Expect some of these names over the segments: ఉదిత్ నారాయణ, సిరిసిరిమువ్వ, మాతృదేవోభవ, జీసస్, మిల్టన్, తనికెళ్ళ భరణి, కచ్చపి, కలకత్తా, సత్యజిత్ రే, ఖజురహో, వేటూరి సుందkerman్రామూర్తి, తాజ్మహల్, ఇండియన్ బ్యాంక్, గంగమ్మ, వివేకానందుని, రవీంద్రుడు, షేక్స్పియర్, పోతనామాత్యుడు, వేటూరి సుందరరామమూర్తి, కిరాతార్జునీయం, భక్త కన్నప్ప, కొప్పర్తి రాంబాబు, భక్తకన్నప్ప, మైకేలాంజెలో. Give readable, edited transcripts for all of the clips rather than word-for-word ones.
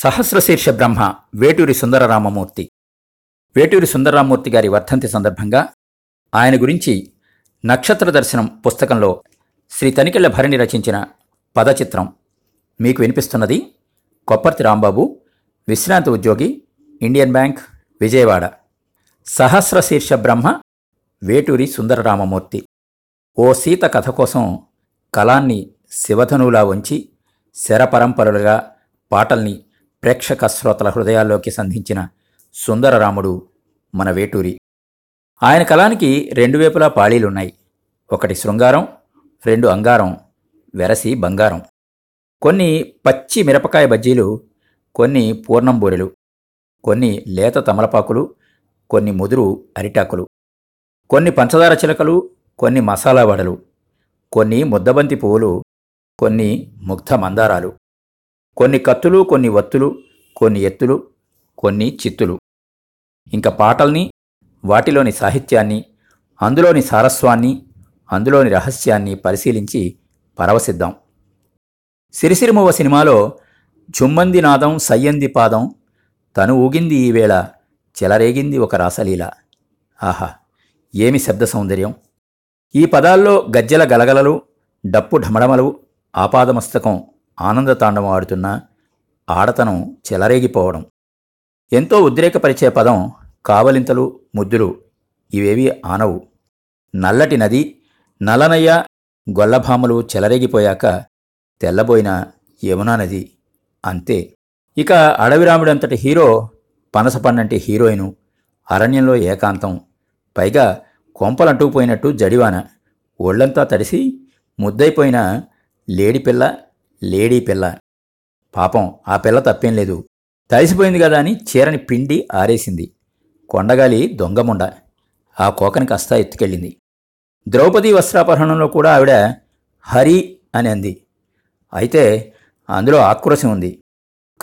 సహస్రశీర్ష బ్రహ్మ వేటూరి సుందరరామమూర్తి. వేటూరి సుందరరామూర్తి గారి వర్ధంతి సందర్భంగా ఆయన గురించి నక్షత్ర దర్శనం పుస్తకంలో శ్రీ తనికెళ్ళ భరణి రచించిన పదచిత్రం మీకు వినిపిస్తున్నది. కొప్పర్తి రాంబాబు, విశ్రాంతి ఉద్యోగి, ఇండియన్ బ్యాంక్, విజయవాడ. సహస్రశీర్ష బ్రహ్మ వేటూరి సుందరరామమూర్తి. ఓ సీత కథ కోసం కళాన్ని శివధనువులా ఉంచి శరపరంపరలుగా పాటల్ని ప్రేక్షక శ్రోతల హృదయాల్లోకి సంధించిన సుందరరాముడు మన వేటూరి. ఆయన కళానికి రెండు వైపులా పాళీలున్నాయి. ఒకటి శృంగారం, రెండు అంగారం, వెరసి బంగారం. కొన్ని పచ్చి మిరపకాయ బజ్జీలు, కొన్ని పూర్ణంబూరెలు, కొన్ని లేత తమలపాకులు, కొన్ని ముదురు అరిటాకులు, కొన్ని పంచదార చిలకలు, కొన్ని మసాలా వడలు, కొన్ని ముద్దబంతి పువ్వులు, కొన్ని ముగ్ధ మందారాలు, కొన్ని కత్తులు, కొన్ని వత్తులు, కొన్ని ఎత్తులు, కొన్ని చిత్తులు. ఇంకా పాటల్ని, వాటిలోని సాహిత్యాన్ని, అందులోని సారస్వాన్ని, అందులోని రహస్యాన్ని పరిశీలించి పరవశిద్దాం. సిరిసిరిమువ్వ సినిమాలో జుమ్మంది నాదం సయ్యంది పాదం, తను ఊగింది ఈవేళ, చెలరేగింది ఒక రాసలీల. ఆహా, ఏమి శబ్ద సౌందర్యం! ఈ పదాల్లో గజ్జల గలగలలు, డప్పు ఢమడమలు, ఆపాదమస్తకం ఆనందతాండవం ఆడుతున్న ఆడతనం చెలరేగిపోవడం. ఎంతో ఉద్రేకపరిచే పదం కావలింతలు, ముద్దులు, ఇవేవి ఆనవు. నల్లటి నది, నలనయ్య, గొల్లభామలు చెలరేగిపోయాక తెల్లబోయిన యమునా నది, అంతే. ఇక అడవిరాముడంతటి హీరో, పనసపన్నంటి హీరోయిను, అరణ్యంలో ఏకాంతం, పైగా కొంపలంటుకుపోయినట్టు జడివాన, ఒళ్ళంతా తడిసి ముద్దైపోయిన లేడీ పిల్ల. పాపం ఆ పిల్ల తప్పేం లేదు, తడిసిపోయింది కదా అని చీరని పిండి ఆరేసింది. కొండగాలి దొంగముండ ఆ కోకని కాస్తా ఎత్తుకెళ్ళింది. ద్రౌపది వస్త్రాపహరణంలో కూడా ఆవిడ హరి అని అంది. అయితే అందులో ఆక్రోశం ఉంది,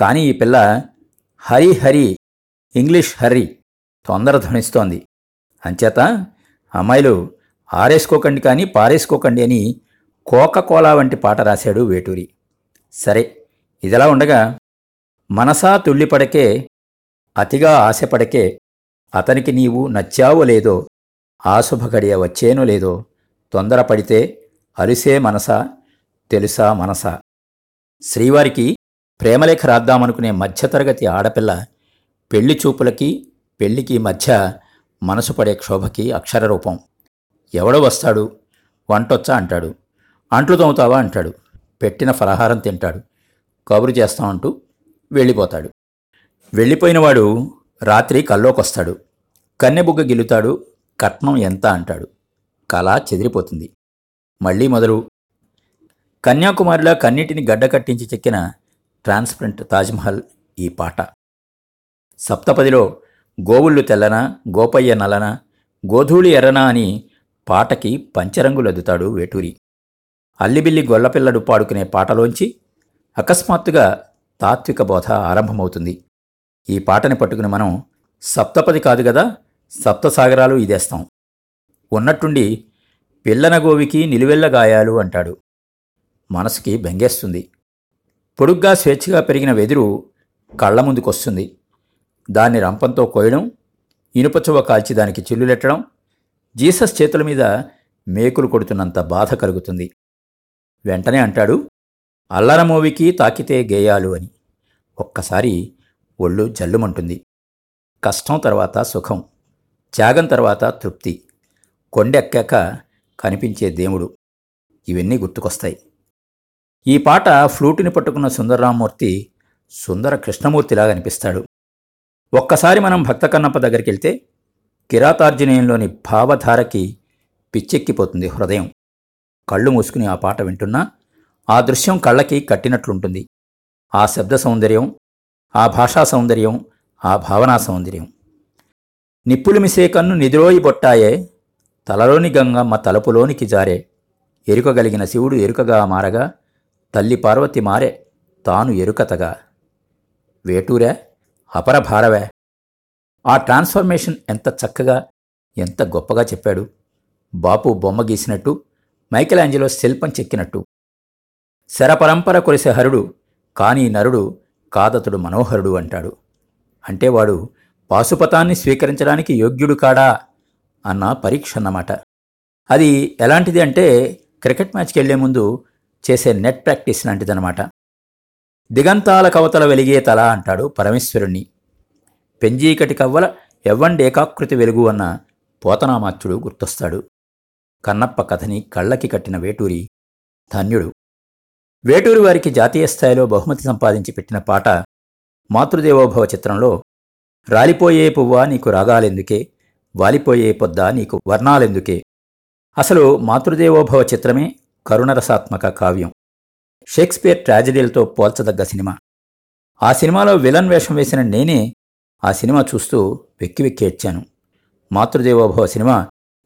కానీ ఈ పిల్ల హరి హరి, ఇంగ్లీష్ హర్రీ తొందర ధ్వనిస్తోంది. అంచేత అమ్మాయిలు ఆరేసుకోకండి కానీ పారేసుకోకండి అని కోకకోలా వంటి పాట రాశాడు వేటూరి. సరే, ఇదిలా ఉండగా మనసా తుళ్ళిపడకే, అతిగా ఆశపడకే, అతనికి నీవు నచ్చావో లేదో, ఆశుభగడియ వచ్చేనో లేదో, తొందరపడితే అలిసే మనసా, తెలుసా మనసా. శ్రీవారికి ప్రేమలేఖ రాద్దామనుకునే మధ్యతరగతి ఆడపిల్ల పెళ్లి చూపులకి పెళ్లికి మధ్య మనసు పడే క్షోభకి అక్షర రూపం. ఎవడో వస్తాడు, వంటొచ్చా అంటాడు, అంట్లు తోముతావా అంటాడు, పెట్టిన ఫలహారం తింటాడు, కబురు చేస్తామంటూ వెళ్ళిపోతాడు. వెళ్ళిపోయినవాడు రాత్రి కల్లోకొస్తాడు, కన్నెబుగ్గ గిలుతాడు, కట్నం ఎంత అంటాడు. కళ చెదిరిపోతుంది. మళ్ళీ మొదలు. కన్యాకుమారిలా కన్నిటిని గడ్డ కట్టించి చెక్కిన ట్రాన్స్పరెంట్ తాజ్మహల్ ఈ పాట. సప్తపదిలో గోవుళ్ళు తెల్లన, గోపయ్య నల్లన, గోధూళి ఎర్రనా అని పాటకి పంచరంగులద్దుతాడు వేటూరి. అల్లిబిల్లి గొల్లపిల్లడు పాడుకునే పాటలోంచి అకస్మాత్తుగా తాత్విక బోధ ఆరంభమవుతుంది. ఈ పాటని పట్టుకుని మనం సప్తపది కాదు కదా, సప్తసాగరాలు ఇదేస్తాం. ఉన్నట్టుండి పిల్లన గోవికి నిలువెల్ల గాయాలు అంటాడు. మనసుకి బెంగేస్తుంది. పొడుగ్గా స్వేచ్ఛగా పెరిగిన వెదురు కళ్ల ముందుకొస్తుంది. దాన్ని రంపంతో కోయడం, ఇనుపచువ కాల్చి దానికి చిల్లులెట్టడం, జీసస్ చేతుల మీద మేకులు కొడుతున్నంత బాధ కలుగుతుంది. వెంటనే అంటాడు అల్లరమోవికి తాకితే గేయాలు అని. ఒక్కసారి ఒళ్ళు జల్లుమంటుంది. కష్టం తర్వాత సుఖం, త్యాగం తర్వాత తృప్తి, కొండెక్కాక కనిపించే దేవుడు, ఇవన్నీ గుర్తుకొస్తాయి. ఈ పాట ఫ్లూటుని పట్టుకున్న సుందరరామమూర్తి సుందర కృష్ణమూర్తిలాగా అనిపిస్తాడు. ఒక్కసారి మనం భక్తకన్నప్ప దగ్గరికి వెళ్తే కిరాతార్జునీయంలోని భావధారకి పిచ్చెక్కిపోతుంది హృదయం. కళ్ళు మూసుకుని ఆ పాట వింటున్నా ఆ దృశ్యం కళ్ళకి కట్టినట్లుంటుంది. ఆ శబ్ద సౌందర్యం, ఆ భాషా సౌందర్యం, ఆ భావనా సౌందర్యం. నిప్పులు మిసే కన్ను నిద్రోయి బొట్టాయే, తలలోని గంగమ్మ తలపులోనికి జారే, ఎరుకగలిగిన శివుడు ఎరుకగా మారగా, తల్లి పార్వతి మారే తాను ఎరుకతగా. వేటూరే అపర భారవే! ఆ ట్రాన్స్ఫర్మేషన్ ఎంత చక్కగా, ఎంత గొప్పగా చెప్పాడు. బాపు బొమ్మ గీసినట్టు, మైకేలాంజెలో శిల్పం చెక్కినట్టు. శరపరంపర కొరిసే హరుడు, కానీ నరుడు కాదతడు మనోహరుడు అంటాడు. అంటే వాడు పాశుపతాన్ని స్వీకరించడానికి యోగ్యుడు కాడా అన్న పరీక్ష అన్నమాట. అది ఎలాంటిది అంటే క్రికెట్ మ్యాచ్కి వెళ్లే ముందు చేసే నెట్ ప్రాక్టీస్ లాంటిదన్నమాట. దిగంతాల కవతల వెలిగే తల అంటాడు పరమేశ్వరుణ్ణి. పెంజీకటి కవ్వల ఎవ్వండేకాకృతి వెలుగు అన్న పోతనామాత్యుడు గుర్తొస్తాడు. కన్నప్ప కథని కళ్ళకి కట్టిన వేటూరి ధన్యుడు. వేటూరి వారికి జాతీయ స్థాయిలో బహుమతి సంపాదించి పెట్టిన పాట మాతృదేవోభవ చిత్రంలో రాలిపోయే పువ్వా నీకు రాగాలెందుకే, వాలిపోయే పొద్దా నీకు వర్ణాలెందుకే. అసలు మాతృదేవోభవ చిత్రమే కరుణరసాత్మక కావ్యం. షేక్స్పియర్ ట్రాజడీలతో పోల్చదగ్గ సినిమా. ఆ సినిమాలో విలన్ వేషం వేసిన నేనే ఆ సినిమా చూస్తూ వెక్కి ఏడ్చాను. మాతృదేవోభవ సినిమా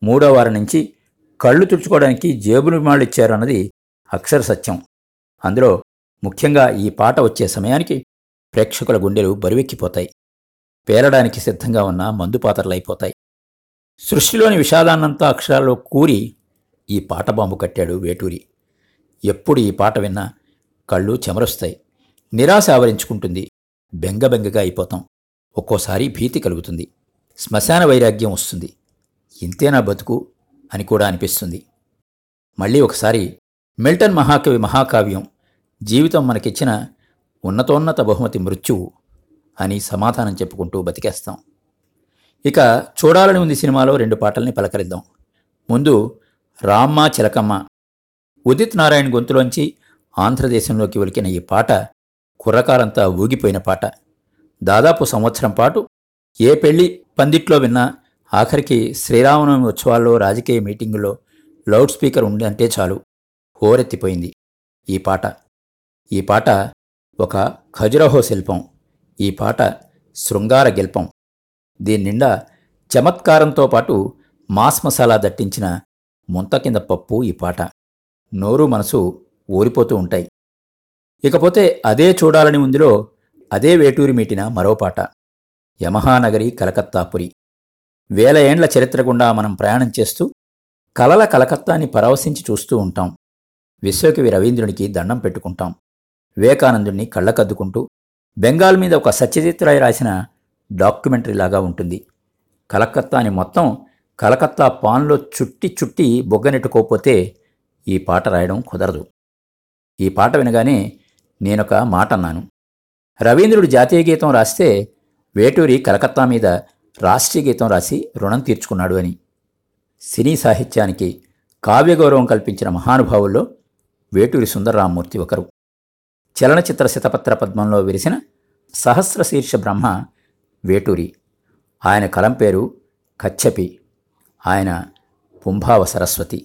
మూడో వారం నుంచి కళ్ళు తుడుచుకోవడానికి జేబులు మాళ్ళిచ్చారు అన్నది అక్షర సత్యం. అందులో ముఖ్యంగా ఈ పాట వచ్చే సమయానికి ప్రేక్షకుల గుండెలు బరువెక్కిపోతాయి, పేరడానికి సిద్ధంగా ఉన్న మందుపాత్రలైపోతాయి. సృష్టిలోని విషాదాన్నంతా అక్షరాల్లో కూరి ఈ పాట బాంబు కట్టాడు వేటూరి. ఎప్పుడు ఈ పాట విన్నా కళ్ళు చెమరొస్తాయి, నిరాశ ఆవరించుకుంటుంది, బెంగబెంగగా అయిపోతాం, ఒక్కోసారి భీతి కలుగుతుంది, శ్మశాన వైరాగ్యం వస్తుంది, ఇంతేనా బతుకు అని కూడా అనిపిస్తుంది. మళ్ళీ ఒకసారి మిల్టన్ మహాకవి మహాకావ్యం జీవితం మనకిచ్చిన ఉన్నతోన్నత బహుమతి మృత్యువు అని సమాధానం చెప్పుకుంటూ బతికేస్తాం. ఇక చూడాలని ఉంది సినిమాలో రెండు పాటల్ని పలకరిద్దాం. ముందు రామ్మ చిలకమ్మ. ఉదిత్ నారాయణ గొంతులోంచి ఆంధ్రదేశంలోకి ఒలికిన ఈ పాట కుర్రకాలంతా ఊగిపోయిన పాట. దాదాపు సంవత్సరం పాటు ఏ పెళ్లి పందిట్లో విన్నా, ఆఖరికి శ్రీరామనవమి ఉత్సవాల్లో, రాజకీయ మీటింగుల్లో లౌడ్ స్పీకర్ ఉందంటే చాలు హోరెత్తిపోయింది ఈ పాట. ఈ పాట ఒక ఖజురహో శిల్పం. ఈ పాట శృంగార గెల్పం. దీని నిండా చమత్కారంతో పాటు మాస్ మసాలా దట్టించిన ముంత కింద పప్పు ఈ పాట. నోరు మనసు ఊరిపోతూ ఉంటాయి. ఇకపోతే అదే చూడాలని ఉందిలో అదే వేటూరి మీటిన మరో పాట యమహానగరి కలకత్తాపురి. వేల ఏండ్ల చరిత్ర గుండా మనం ప్రయాణం చేస్తూ కలల కలకత్తాని పరవశించి చూస్తూ ఉంటాం. విశ్వకవి రవీంద్రునికి దండం పెట్టుకుంటాం, వివేకానందుని కళ్ళకద్దుకుంటూ. బెంగాల్ మీద ఒక సత్యజిత్ రే రాసిన డాక్యుమెంటరీలాగా ఉంటుంది. కలకత్తాని మొత్తం కలకత్తా పాన్లో చుట్టి చుట్టి బొగ్గనెట్టుకోకపోతే ఈ పాట రాయడం కుదరదు. ఈ పాట వినగానే నేనొక మాట అన్నాను. రవీంద్రుడు జాతీయ గీతం రాస్తే వేటూరి కలకత్తా మీద రాష్ట్రీయ గీతం రాసి రుణం తీర్చుకున్నాడు అని. సినీ సాహిత్యానికి కావ్యగౌరవం కల్పించిన మహానుభావుల్లో వేటూరి సుందరరామూర్తి ఒకరు. చలనచిత్ర శతపత్ర పద్మంలో విరిసిన సహస్రశీర్ష బ్రహ్మ వేటూరి. ఆయన కలం పేరు కచ్చపి. ఆయన పుంభావ సరస్వతి.